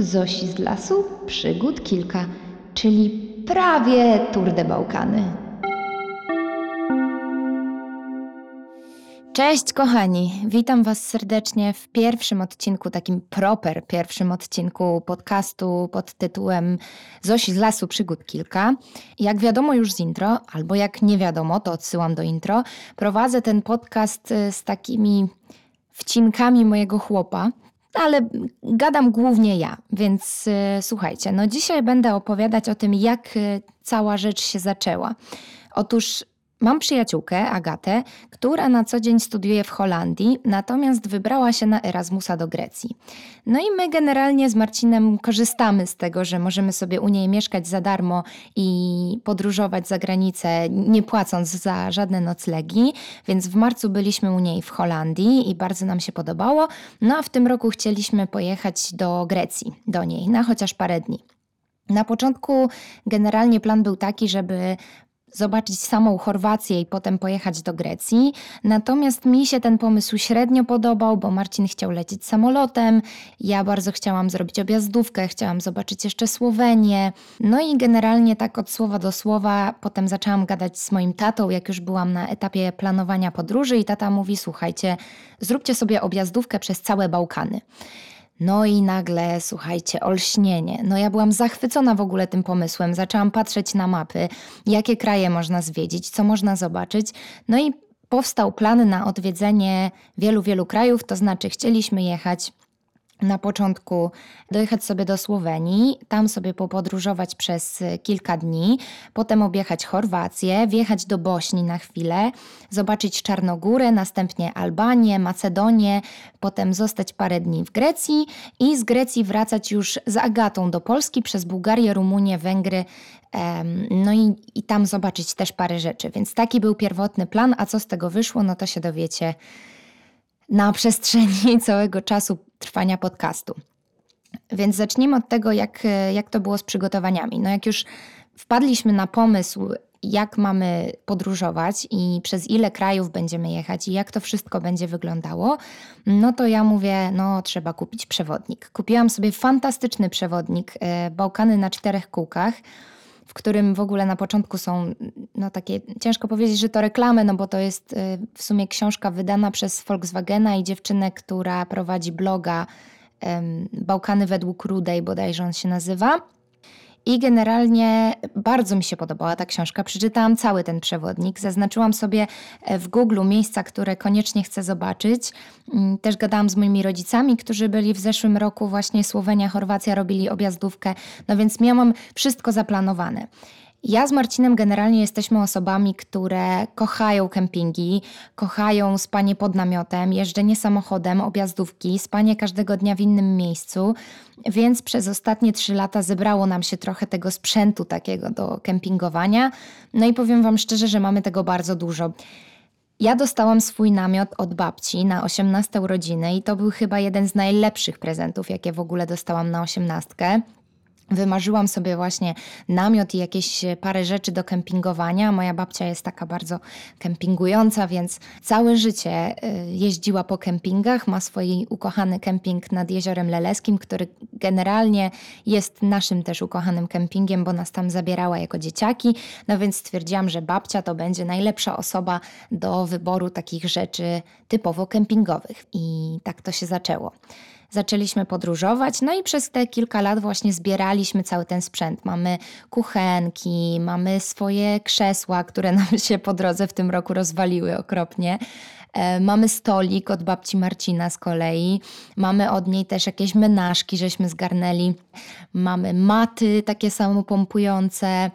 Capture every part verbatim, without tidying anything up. Zosi z lasu, przygód kilka, czyli prawie Tour de Bałkany. Cześć kochani, witam Was serdecznie w pierwszym odcinku, takim proper pierwszym odcinku podcastu pod tytułem Zosi z lasu, przygód kilka. Jak wiadomo już z intro, albo jak nie wiadomo, to odsyłam do intro, prowadzę ten podcast z takimi wcinkami mojego chłopa, ale gadam głównie ja, więc y, słuchajcie, no dzisiaj będę opowiadać o tym, jak y, cała rzecz się zaczęła. Otóż mam przyjaciółkę, Agatę, która na co dzień studiuje w Holandii, natomiast wybrała się na Erasmusa do Grecji. No i my generalnie z Marcinem korzystamy z tego, że możemy sobie u niej mieszkać za darmo i podróżować za granicę, nie płacąc za żadne noclegi, więc w marcu byliśmy u niej w Holandii i bardzo nam się podobało, no a w tym roku chcieliśmy pojechać do Grecji, do niej, na chociaż parę dni. Na początku generalnie plan był taki, żeby zobaczyć samą Chorwację i potem pojechać do Grecji. Natomiast mi się ten pomysł średnio podobał, bo Marcin chciał lecieć samolotem, ja bardzo chciałam zrobić objazdówkę, chciałam zobaczyć jeszcze Słowenię. No i generalnie tak od słowa do słowa potem zaczęłam gadać z moim tatą, jak już byłam na etapie planowania podróży i tata mówi, słuchajcie, zróbcie sobie objazdówkę przez całe Bałkany. No i nagle, słuchajcie, olśnienie. No ja byłam zachwycona w ogóle tym pomysłem. Zaczęłam patrzeć na mapy, jakie kraje można zwiedzić, co można zobaczyć. No i powstał plan na odwiedzenie wielu, wielu krajów. To znaczy chcieliśmy jechać na początku, dojechać sobie do Słowenii, tam sobie popodróżować przez kilka dni, potem objechać Chorwację, wjechać do Bośni na chwilę, zobaczyć Czarnogórę, następnie Albanię, Macedonię, potem zostać parę dni w Grecji i z Grecji wracać już z Agatą do Polski przez Bułgarię, Rumunię, Węgry, no i, i tam zobaczyć też parę rzeczy. Więc taki był pierwotny plan, a co z tego wyszło, no to się dowiecie na przestrzeni całego czasu trwania podcastu. Więc zacznijmy od tego, jak, jak to było z przygotowaniami. No jak już wpadliśmy na pomysł, jak mamy podróżować i przez ile krajów będziemy jechać i jak to wszystko będzie wyglądało, no to ja mówię, no trzeba kupić przewodnik. Kupiłam sobie fantastyczny przewodnik Bałkany na czterech kółkach, w którym w ogóle na początku są, no takie, ciężko powiedzieć, że to reklamy, no bo to jest w sumie książka wydana przez Volkswagena i dziewczynę, która prowadzi bloga um, Bałkany według Rudej, bodajże on się nazywa. I generalnie bardzo mi się podobała ta książka. Przeczytałam cały ten przewodnik, zaznaczyłam sobie w Google miejsca, które koniecznie chcę zobaczyć. Też gadałam z moimi rodzicami, którzy byli w zeszłym roku, właśnie Słowenia, Chorwacja, robili objazdówkę. No więc miałam wszystko zaplanowane. Ja z Marcinem generalnie jesteśmy osobami, które kochają kempingi, kochają spanie pod namiotem, jeżdżenie samochodem, objazdówki, spanie każdego dnia w innym miejscu, więc przez ostatnie trzy lata zebrało nam się trochę tego sprzętu takiego do kempingowania. No i powiem Wam szczerze, że mamy tego bardzo dużo. Ja dostałam swój namiot od babci na osiemnastą urodzinę i to był chyba jeden z najlepszych prezentów, jakie w ogóle dostałam na osiemnastkę. Wymarzyłam sobie właśnie namiot i jakieś parę rzeczy do kempingowania. Moja babcia jest taka bardzo kempingująca, więc całe życie jeździła po kempingach. Ma swój ukochany kemping nad Jeziorem Lelskim, który generalnie jest naszym też ukochanym kempingiem, bo nas tam zabierała jako dzieciaki. No więc stwierdziłam, że babcia to będzie najlepsza osoba do wyboru takich rzeczy typowo kempingowych. I tak to się zaczęło. Zaczęliśmy podróżować, no i przez te kilka lat właśnie zbieraliśmy cały ten sprzęt. Mamy kuchenki, mamy swoje krzesła, które nam się po drodze w tym roku rozwaliły okropnie. E, mamy stolik od babci Marcina z kolei. Mamy od niej też jakieś menażki, żeśmy zgarnęli. Mamy maty takie samopompujące.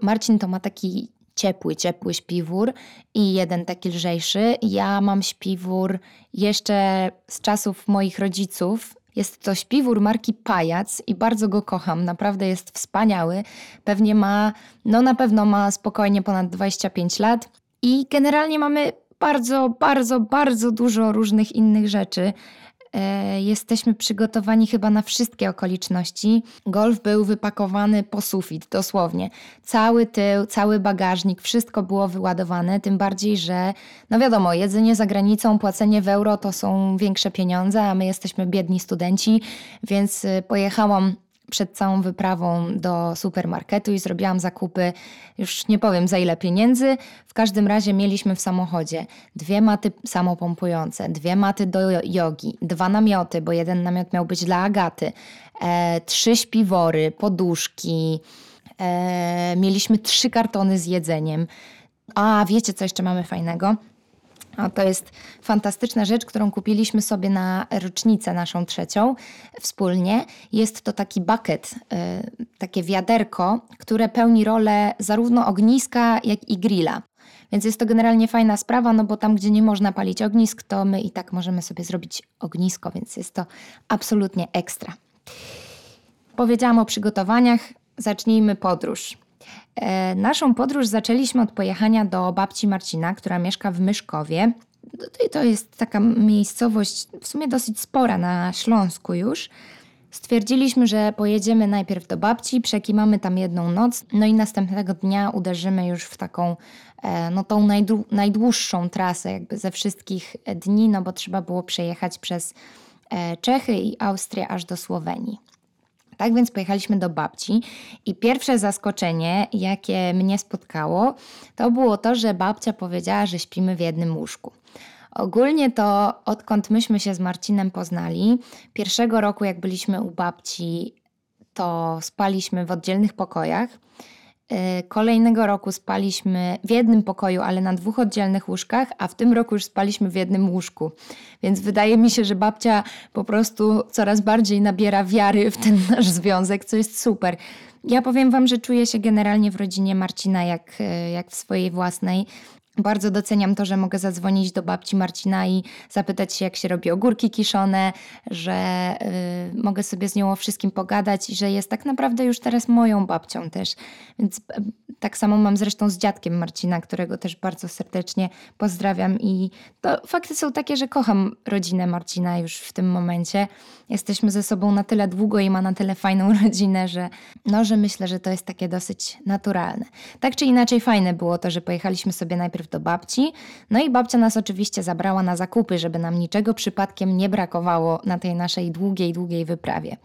Marcin to ma taki ciepły, ciepły śpiwór i jeden taki lżejszy. Ja mam śpiwór jeszcze z czasów moich rodziców. Jest to śpiwór marki Pajac i bardzo go kocham. Naprawdę jest wspaniały. Pewnie ma, no na pewno ma spokojnie ponad dwadzieścia pięć lat. I generalnie mamy bardzo, bardzo, bardzo dużo różnych innych rzeczy. e, jesteśmy przygotowani chyba na wszystkie okoliczności. Golf był wypakowany po sufit, dosłownie. Cały tył, cały bagażnik, wszystko było wyładowane, tym bardziej, że no wiadomo, jedzenie za granicą, płacenie w euro to są większe pieniądze, a my jesteśmy biedni studenci, więc pojechałam przed całą wyprawą do supermarketu i zrobiłam zakupy, już nie powiem za ile pieniędzy. W każdym razie mieliśmy w samochodzie dwie maty samopompujące, dwie maty do jogi, dwa namioty, bo jeden namiot miał być dla Agaty, e, trzy śpiwory, poduszki, e, mieliśmy trzy kartony z jedzeniem. A wiecie, co jeszcze mamy fajnego? A to jest fantastyczna rzecz, którą kupiliśmy sobie na rocznicę naszą trzecią wspólnie. Jest to taki bucket, y, takie wiaderko, które pełni rolę zarówno ogniska, jak i grilla. Więc jest to generalnie fajna sprawa, no bo tam, gdzie nie można palić ognisk, to my i tak możemy sobie zrobić ognisko, więc jest to absolutnie ekstra. Powiedziałam o przygotowaniach, zacznijmy podróż. Naszą podróż zaczęliśmy od pojechania do babci Marcina, która mieszka w Myszkowie. To jest taka miejscowość w sumie dosyć spora na Śląsku już. Stwierdziliśmy, że pojedziemy najpierw do babci, przekimamy tam jedną noc, no i następnego dnia uderzymy już w taką, no tą najdłu- najdłuższą trasę jakby ze wszystkich dni, no bo trzeba było przejechać przez Czechy i Austrię aż do Słowenii. Tak więc pojechaliśmy do babci i pierwsze zaskoczenie, jakie mnie spotkało, to było to, że babcia powiedziała, że śpimy w jednym łóżku. Ogólnie to odkąd myśmy się z Marcinem poznali, pierwszego roku jak byliśmy u babci, to spaliśmy w oddzielnych pokojach. Kolejnego roku spaliśmy w jednym pokoju, ale na dwóch oddzielnych łóżkach, a w tym roku już spaliśmy w jednym łóżku. Więc wydaje mi się, że babcia po prostu coraz bardziej nabiera wiary w ten nasz związek, co jest super. Ja powiem wam, że czuję się generalnie w rodzinie Marcina jak, jak w swojej własnej. Bardzo doceniam to, że mogę zadzwonić do babci Marcina i zapytać się, jak się robi ogórki kiszone, że y, mogę sobie z nią o wszystkim pogadać i że jest tak naprawdę już teraz moją babcią też. Więc y, tak samo mam zresztą z dziadkiem Marcina, którego też bardzo serdecznie pozdrawiam. I to fakty są takie, że kocham rodzinę Marcina już w tym momencie. Jesteśmy ze sobą na tyle długo i ma na tyle fajną rodzinę, że, no, że myślę, że to jest takie dosyć naturalne. Tak czy inaczej fajne było to, że pojechaliśmy sobie najpierw do babci. No i babcia nas oczywiście zabrała na zakupy, żeby nam niczego przypadkiem nie brakowało na tej naszej długiej, długiej wyprawie.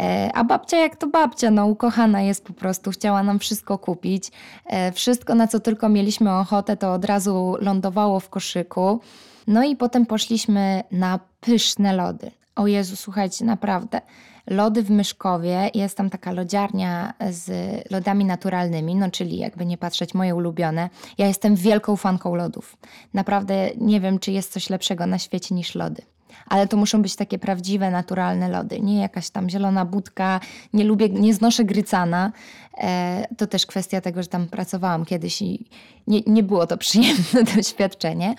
E, a babcia jak to babcia, no ukochana jest po prostu, chciała nam wszystko kupić. E, wszystko, na co tylko mieliśmy ochotę, to od razu lądowało w koszyku. No i potem poszliśmy na pyszne lody. O Jezu, słuchajcie, naprawdę. Lody w Myszkowie, jest tam taka lodziarnia z lodami naturalnymi, no czyli jakby nie patrzeć, moje ulubione. Ja jestem wielką fanką lodów. Naprawdę nie wiem, czy jest coś lepszego na świecie niż lody. Ale to muszą być takie prawdziwe, naturalne lody. Nie jakaś tam zielona budka, nie lubię, nie znoszę grycana. E, to też kwestia tego, że tam pracowałam kiedyś i nie, nie było to przyjemne doświadczenie.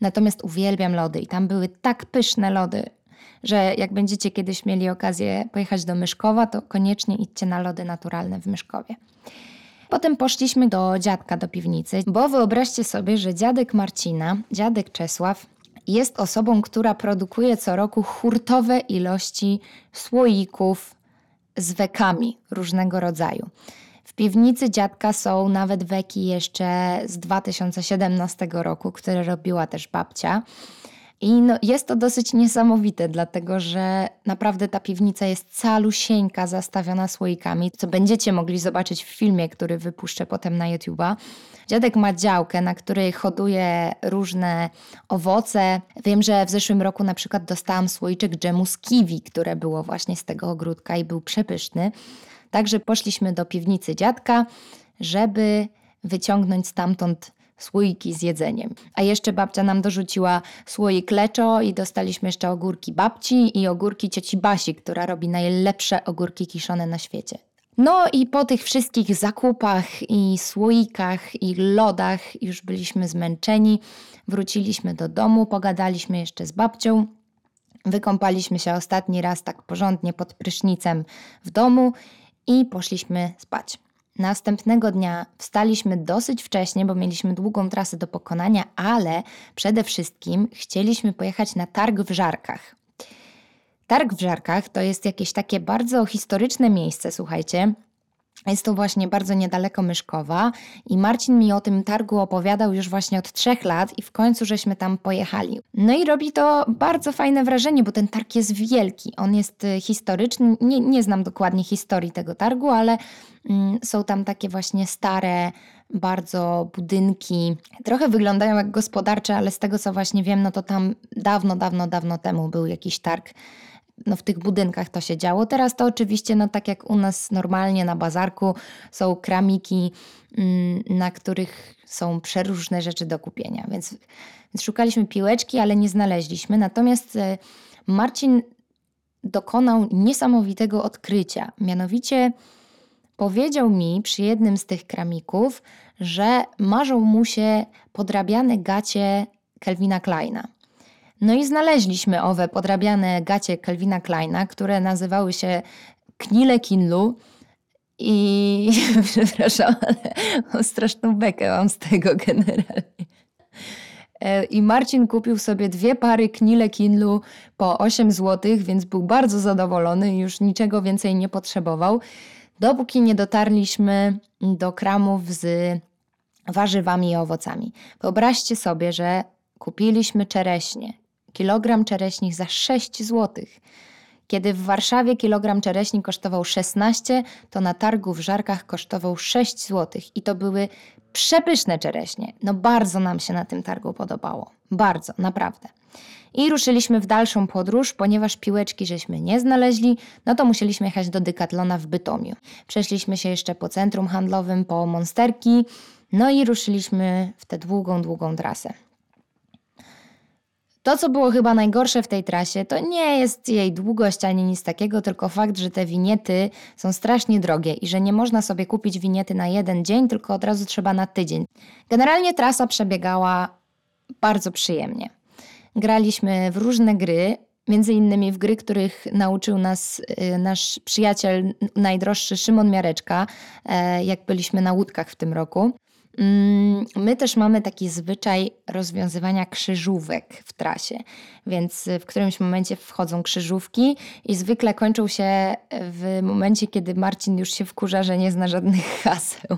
Natomiast uwielbiam lody i tam były tak pyszne lody, że jak będziecie kiedyś mieli okazję pojechać do Myszkowa, to koniecznie idźcie na lody naturalne w Myszkowie. Potem poszliśmy do dziadka, do piwnicy, bo wyobraźcie sobie, że dziadek Marcina, dziadek Czesław, jest osobą, która produkuje co roku hurtowe ilości słoików z wekami różnego rodzaju. W piwnicy dziadka są nawet weki jeszcze z dwa tysiące siedemnastego roku, które robiła też babcia. I no, jest to dosyć niesamowite, dlatego że naprawdę ta piwnica jest calusieńka, zastawiona słoikami, co będziecie mogli zobaczyć w filmie, który wypuszczę potem na YouTube'a. Dziadek ma działkę, na której hoduje różne owoce. Wiem, że w zeszłym roku na przykład dostałam słoiczek dżemu z kiwi, które było właśnie z tego ogródka i był przepyszny. Także poszliśmy do piwnicy dziadka, żeby wyciągnąć stamtąd słoiki z jedzeniem. A jeszcze babcia nam dorzuciła słoik leczo i dostaliśmy jeszcze ogórki babci i ogórki cioci Basi, która robi najlepsze ogórki kiszone na świecie. No i po tych wszystkich zakupach i słoikach i lodach już byliśmy zmęczeni. Wróciliśmy do domu, pogadaliśmy jeszcze z babcią. Wykąpaliśmy się ostatni raz tak porządnie pod prysznicem w domu i poszliśmy spać. Następnego dnia wstaliśmy dosyć wcześnie, bo mieliśmy długą trasę do pokonania, ale przede wszystkim chcieliśmy pojechać na targ w Żarkach. Targ w Żarkach to jest jakieś takie bardzo historyczne miejsce, słuchajcie. Jest to właśnie bardzo niedaleko Myszkowa i Marcin mi o tym targu opowiadał już właśnie od trzech lat i w końcu żeśmy tam pojechali. No i robi to bardzo fajne wrażenie, bo ten targ jest wielki, on jest historyczny, nie, nie znam dokładnie historii tego targu, ale mm, są tam takie właśnie stare bardzo budynki, trochę wyglądają jak gospodarcze, ale z tego co właśnie wiem, no to tam dawno, dawno, dawno temu był jakiś targ. No w tych budynkach to się działo. Teraz to oczywiście, no tak jak u nas normalnie na bazarku są kramiki, na których są przeróżne rzeczy do kupienia. Więc szukaliśmy piłeczki, ale nie znaleźliśmy. Natomiast Marcin dokonał niesamowitego odkrycia. Mianowicie powiedział mi przy jednym z tych kramików, że marzą mu się podrabiane gacie Calvina Kleina. No i znaleźliśmy owe podrabiane gacie Calvina Kleina, które nazywały się knile kinlu i przepraszam, ale mam straszną bekę mam z tego generalnie. I Marcin kupił sobie dwie pary knile kinlu po osiem złotych, więc był bardzo zadowolony i już niczego więcej nie potrzebował, dopóki nie dotarliśmy do kramów z warzywami i owocami. Wyobraźcie sobie, że kupiliśmy czereśnie. Kilogram czereśni za sześć złotych. Kiedy w Warszawie kilogram czereśni kosztował szesnaście, to na targu w Żarkach kosztował sześć złotych. I to były przepyszne czereśnie. No bardzo nam się na tym targu podobało. Bardzo, naprawdę. I ruszyliśmy w dalszą podróż, ponieważ piłeczki żeśmy nie znaleźli, no to musieliśmy jechać do Dyktathlona w Bytomiu. Przeszliśmy się jeszcze po centrum handlowym, po Monsterki, no i ruszyliśmy w tę długą, długą trasę. To, co było chyba najgorsze w tej trasie, to nie jest jej długość ani nic takiego, tylko fakt, że te winiety są strasznie drogie i że nie można sobie kupić winiety na jeden dzień, tylko od razu trzeba na tydzień. Generalnie trasa przebiegała bardzo przyjemnie. Graliśmy w różne gry, między innymi w gry, których nauczył nas nasz przyjaciel najdroższy Szymon Miareczka, jak byliśmy na łódkach w tym roku. My też mamy taki zwyczaj rozwiązywania krzyżówek w trasie, więc w którymś momencie wchodzą krzyżówki i zwykle kończą się w momencie, kiedy Marcin już się wkurza, że nie zna żadnych haseł.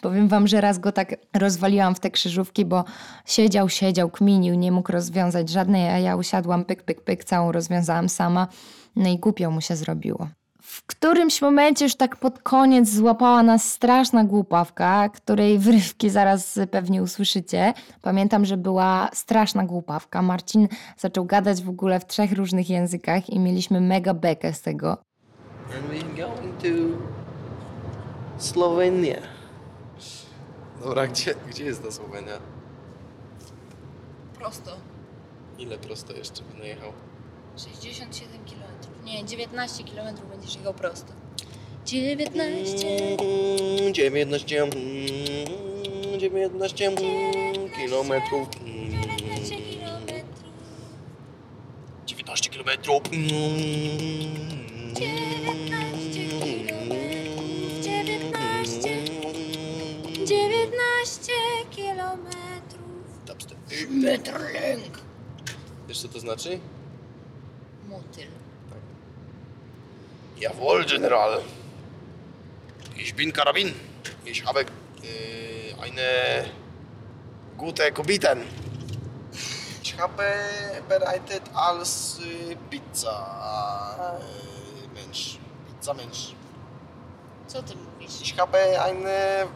Powiem wam, że raz go tak rozwaliłam w te krzyżówki, bo siedział, siedział, kminił, nie mógł rozwiązać żadnej, a ja usiadłam, pyk, pyk, pyk, całą rozwiązałam sama, no i głupio mu się zrobiło. W którymś momencie już tak pod koniec złapała nas straszna głupawka, której wyrywki zaraz pewnie usłyszycie. Pamiętam, że była straszna głupawka. Marcin zaczął gadać w ogóle w trzech różnych językach i mieliśmy mega bekę z tego. And we're going to Słowenia. Dobra, gdzie, gdzie jest ta Słowenia? Prosto. Ile prosto jeszcze by najechał? sześćdziesiąt siedem kilometrów. Nie, dziewiętnaście kilometrów będziesz jechał prosto. dziewiętnaście kilometrów. dziewiętnaście kilometrów. dziewiętnaście kilometrów. Metr lęk. Wiesz co to znaczy? Motyl. Tak. Jawohl, General. Ich bin Karabin. Ich habe äh, eine gute Kubiten. Ich habe bereitet als äh, Pizza äh, Mensch. Pizza Mensch. Co ty mówisz? Ich habe eine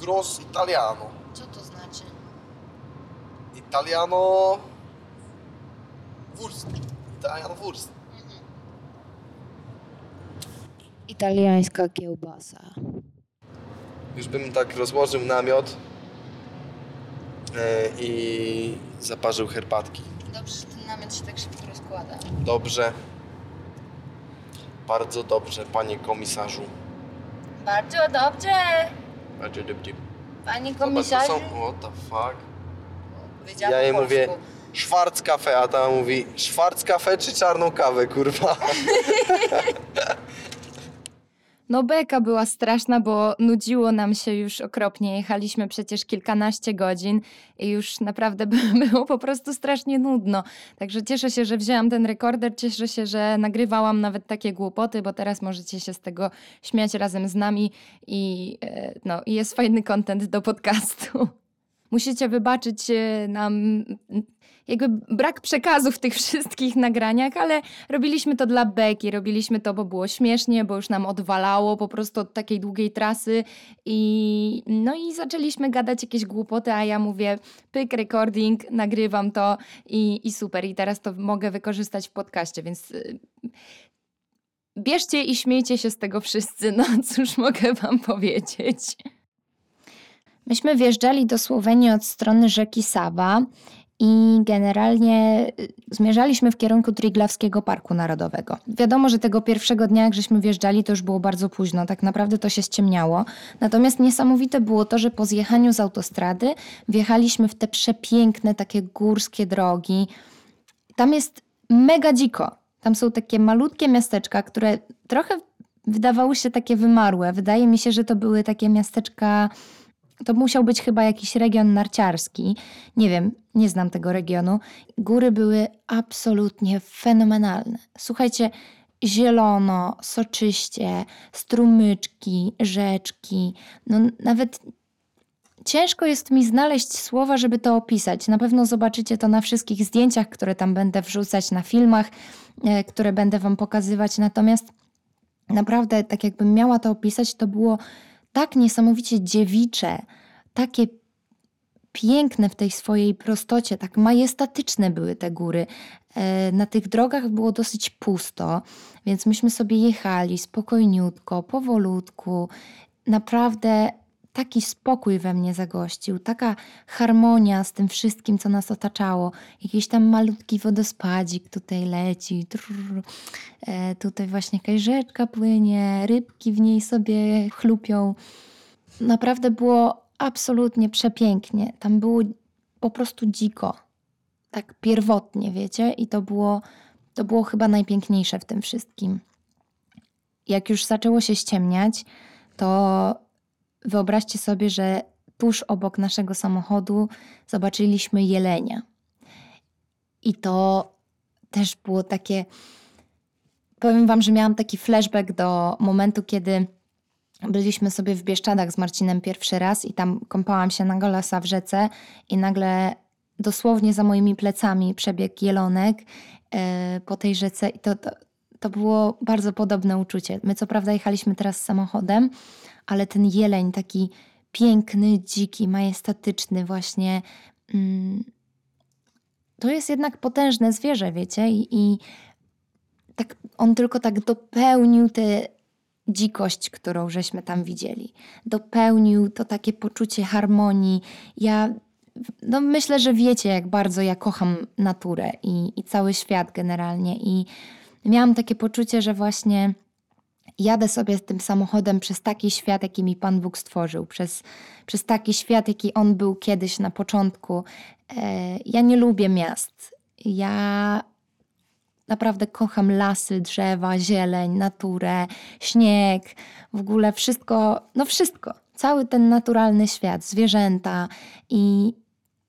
groß Italiano. Co to znaczy? Italiano Wurst. Italian wurst. Mhm. Italiańska kiełbasa. Już bym tak rozłożył namiot yy, i zaparzył herbatki. Dobrze, że ten namiot się tak szybko rozkłada. Dobrze. Bardzo dobrze, panie komisarzu. Bardzo dobrze. Bardzo dobrze. Panie komisarzu. Zobacz, to są... What the fuck? Powiedziałam ja jej po mówię... Schwarz kafe, a ta mówi Schwarz kafe czy czarną kawę, kurwa? No beka była straszna, bo nudziło nam się już okropnie. Jechaliśmy przecież kilkanaście godzin i już naprawdę było po prostu strasznie nudno. Także cieszę się, że wzięłam ten rekorder, cieszę się, że nagrywałam nawet takie głupoty, bo teraz możecie się z tego śmiać razem z nami i no, jest fajny content do podcastu. Musicie wybaczyć nam jakby brak przekazu w tych wszystkich nagraniach, ale robiliśmy to dla beki, robiliśmy to, bo było śmiesznie, bo już nam odwalało po prostu od takiej długiej trasy i no i zaczęliśmy gadać jakieś głupoty, a ja mówię pyk, recording, nagrywam to i, i super, i teraz to mogę wykorzystać w podcaście, więc bierzcie i śmiejcie się z tego wszyscy, no cóż mogę wam powiedzieć. Myśmy wjeżdżali do Słowenii od strony rzeki Sava i generalnie zmierzaliśmy w kierunku Triglavskiego Parku Narodowego. Wiadomo, że tego pierwszego dnia, jak żeśmy wjeżdżali, to już było bardzo późno. Tak naprawdę to się ściemniało. Natomiast niesamowite było to, że po zjechaniu z autostrady wjechaliśmy w te przepiękne, takie górskie drogi. Tam jest mega dziko. Tam są takie malutkie miasteczka, które trochę wydawały się takie wymarłe. Wydaje mi się, że to były takie miasteczka... To musiał być chyba jakiś region narciarski. Nie wiem, nie znam tego regionu. Góry były absolutnie fenomenalne. Słuchajcie, zielono, soczyście, strumyczki, rzeczki. No nawet ciężko jest mi znaleźć słowa, żeby to opisać. Na pewno zobaczycie to na wszystkich zdjęciach, które tam będę wrzucać, na filmach, które będę wam pokazywać. Natomiast naprawdę, tak jakbym miała to opisać, to było... tak niesamowicie dziewicze, takie piękne w tej swojej prostocie, tak majestatyczne były te góry. Na tych drogach było dosyć pusto, więc myśmy sobie jechali spokojniutko, powolutku. Naprawdę taki spokój we mnie zagościł, taka harmonia z tym wszystkim, co nas otaczało. Jakiś tam malutki wodospadzik tutaj leci, trrr, e, tutaj właśnie jakaś rzeczka płynie, rybki w niej sobie chlupią. Naprawdę było absolutnie przepięknie. Tam było po prostu dziko, tak pierwotnie, wiecie, i to było, to było chyba najpiękniejsze w tym wszystkim. Jak już zaczęło się ściemniać, to... wyobraźcie sobie, że tuż obok naszego samochodu zobaczyliśmy jelenia. I to też było takie... Powiem wam, że miałam taki flashback do momentu, kiedy byliśmy sobie w Bieszczadach z Marcinem pierwszy raz i tam kąpałam się na golasa w rzece i nagle dosłownie za moimi plecami przebiegł jelonek yy, po tej rzece. I to, to, to było bardzo podobne uczucie. My co prawda jechaliśmy teraz samochodem, ale ten jeleń taki piękny, dziki, majestatyczny właśnie. Mm, to jest jednak potężne zwierzę, wiecie? I, i tak, on tylko tak dopełnił tę dzikość, którą żeśmy tam widzieli. Dopełnił to takie poczucie harmonii. Ja no, myślę, że wiecie, jak bardzo ja kocham naturę i, i cały świat generalnie. I miałam takie poczucie, że właśnie... jadę sobie z tym samochodem przez taki świat, jaki mi Pan Bóg stworzył, przez, przez taki świat, jaki on był kiedyś na początku. E, ja nie lubię miast. Ja naprawdę kocham lasy, drzewa, zieleń, naturę, śnieg, w ogóle wszystko, no wszystko. Cały ten naturalny świat, zwierzęta i...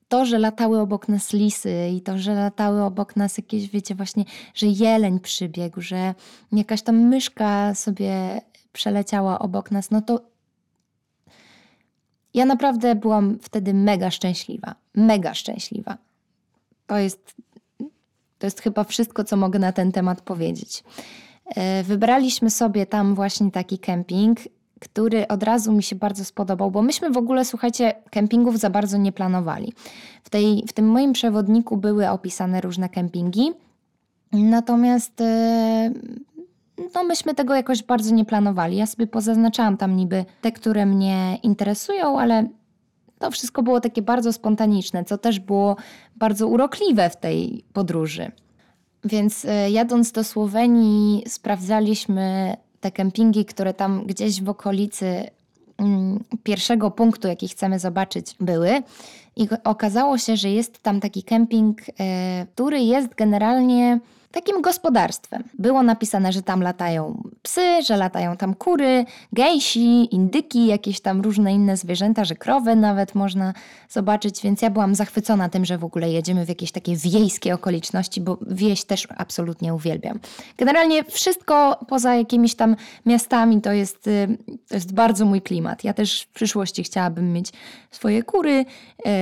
to, że latały obok nas lisy i to, że latały obok nas jakieś, wiecie, właśnie, że jeleń przybiegł, że jakaś tam myszka sobie przeleciała obok nas, no to ja naprawdę byłam wtedy mega szczęśliwa. Mega szczęśliwa. To jest, to jest chyba wszystko, co mogę na ten temat powiedzieć. Wybraliśmy sobie tam właśnie taki kemping, który od razu mi się bardzo spodobał, bo myśmy w ogóle, słuchajcie, kempingów za bardzo nie planowali. W, tej, w tym moim przewodniku były opisane różne kempingi, natomiast no, myśmy tego jakoś bardzo nie planowali. Ja sobie pozaznaczałam tam niby te, które mnie interesują, ale to wszystko było takie bardzo spontaniczne, co też było bardzo urokliwe w tej podróży. Więc jadąc do Słowenii sprawdzaliśmy te kempingi, które tam gdzieś w okolicy pierwszego punktu, jaki chcemy zobaczyć, były. I okazało się, że jest tam taki kemping, który jest generalnie takim gospodarstwem. Było napisane, że tam latają psy, że latają tam kury, gejsi, indyki, jakieś tam różne inne zwierzęta, że krowy nawet można zobaczyć, więc ja byłam zachwycona tym, że w ogóle jedziemy w jakieś takie wiejskie okoliczności, bo wieś też absolutnie uwielbiam. Generalnie wszystko poza jakimiś tam miastami to jest, to jest bardzo mój klimat. Ja też w przyszłości chciałabym mieć swoje kury,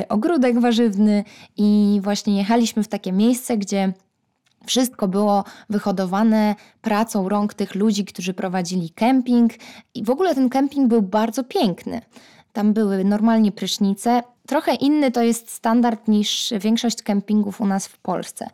ogródek warzywny i właśnie jechaliśmy w takie miejsce, gdzie wszystko było wyhodowane pracą rąk tych ludzi, którzy prowadzili kemping. I w ogóle ten kemping był bardzo piękny. Tam były normalnie prysznice. Trochę inny to jest standard niż większość kempingów u nas w Polsce.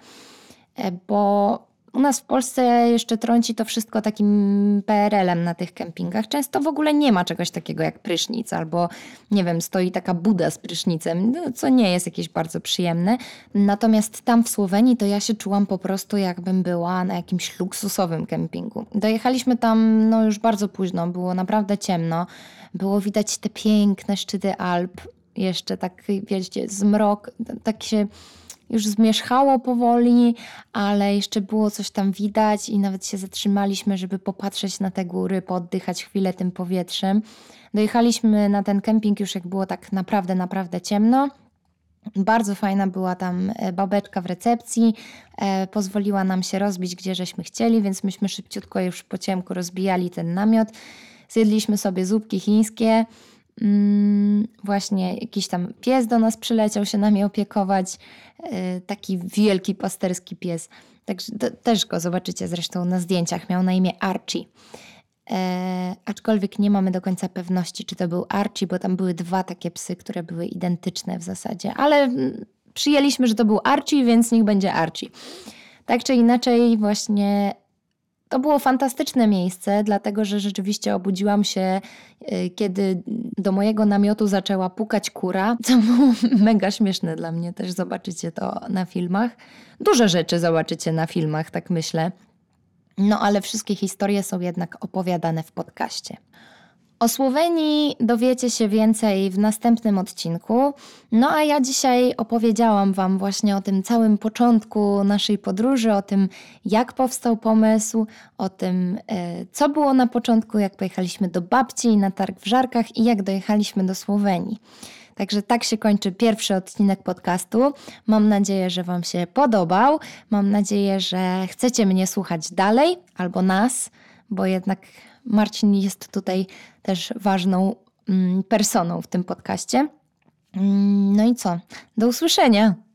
Bo u nas w Polsce jeszcze trąci to wszystko takim P R L-em na tych kempingach. Często w ogóle nie ma czegoś takiego jak prysznic albo, nie wiem, stoi taka buda z prysznicem, no, co nie jest jakieś bardzo przyjemne. Natomiast tam w Słowenii to ja się czułam po prostu jakbym była na jakimś luksusowym kempingu. Dojechaliśmy tam no, już bardzo późno, było naprawdę ciemno. Było widać te piękne szczyty Alp, jeszcze tak, wiecie, zmrok, tak się już zmierzchało powoli, ale jeszcze było coś tam widać i nawet się zatrzymaliśmy, żeby popatrzeć na te góry, pooddychać chwilę tym powietrzem. Dojechaliśmy na ten kemping już jak było tak naprawdę, naprawdę ciemno. Bardzo fajna była tam babeczka w recepcji, e, pozwoliła nam się rozbić gdzie żeśmy chcieli, więc myśmy szybciutko już po ciemku rozbijali ten namiot. Zjedliśmy sobie zupki chińskie, Mm, właśnie jakiś tam pies do nas przyleciał się nami opiekować, yy, taki wielki pasterski pies, także to, też go zobaczycie zresztą na zdjęciach, miał na imię Archie, yy, aczkolwiek nie mamy do końca pewności, czy to był Archie, bo tam były dwa takie psy, które były identyczne w zasadzie, ale yy, przyjęliśmy, że to był Archie, więc niech będzie Archie. Tak czy inaczej właśnie to było fantastyczne miejsce, dlatego że rzeczywiście obudziłam się, kiedy do mojego namiotu zaczęła pukać kura, co było mega śmieszne dla mnie. Też zobaczycie to na filmach. Dużo rzeczy zobaczycie na filmach, tak myślę. No ale wszystkie historie są jednak opowiadane w podcaście. O Słowenii dowiecie się więcej w następnym odcinku. No a ja dzisiaj opowiedziałam Wam właśnie o tym całym początku naszej podróży, o tym jak powstał pomysł, o tym co było na początku, jak pojechaliśmy do babci na targ w Żarkach i jak dojechaliśmy do Słowenii. Także tak się kończy pierwszy odcinek podcastu. Mam nadzieję, że Wam się podobał. Mam nadzieję, że chcecie mnie słuchać dalej albo nas, bo jednak Marcin jest tutaj też ważną personą w tym podcaście. No i co? Do usłyszenia!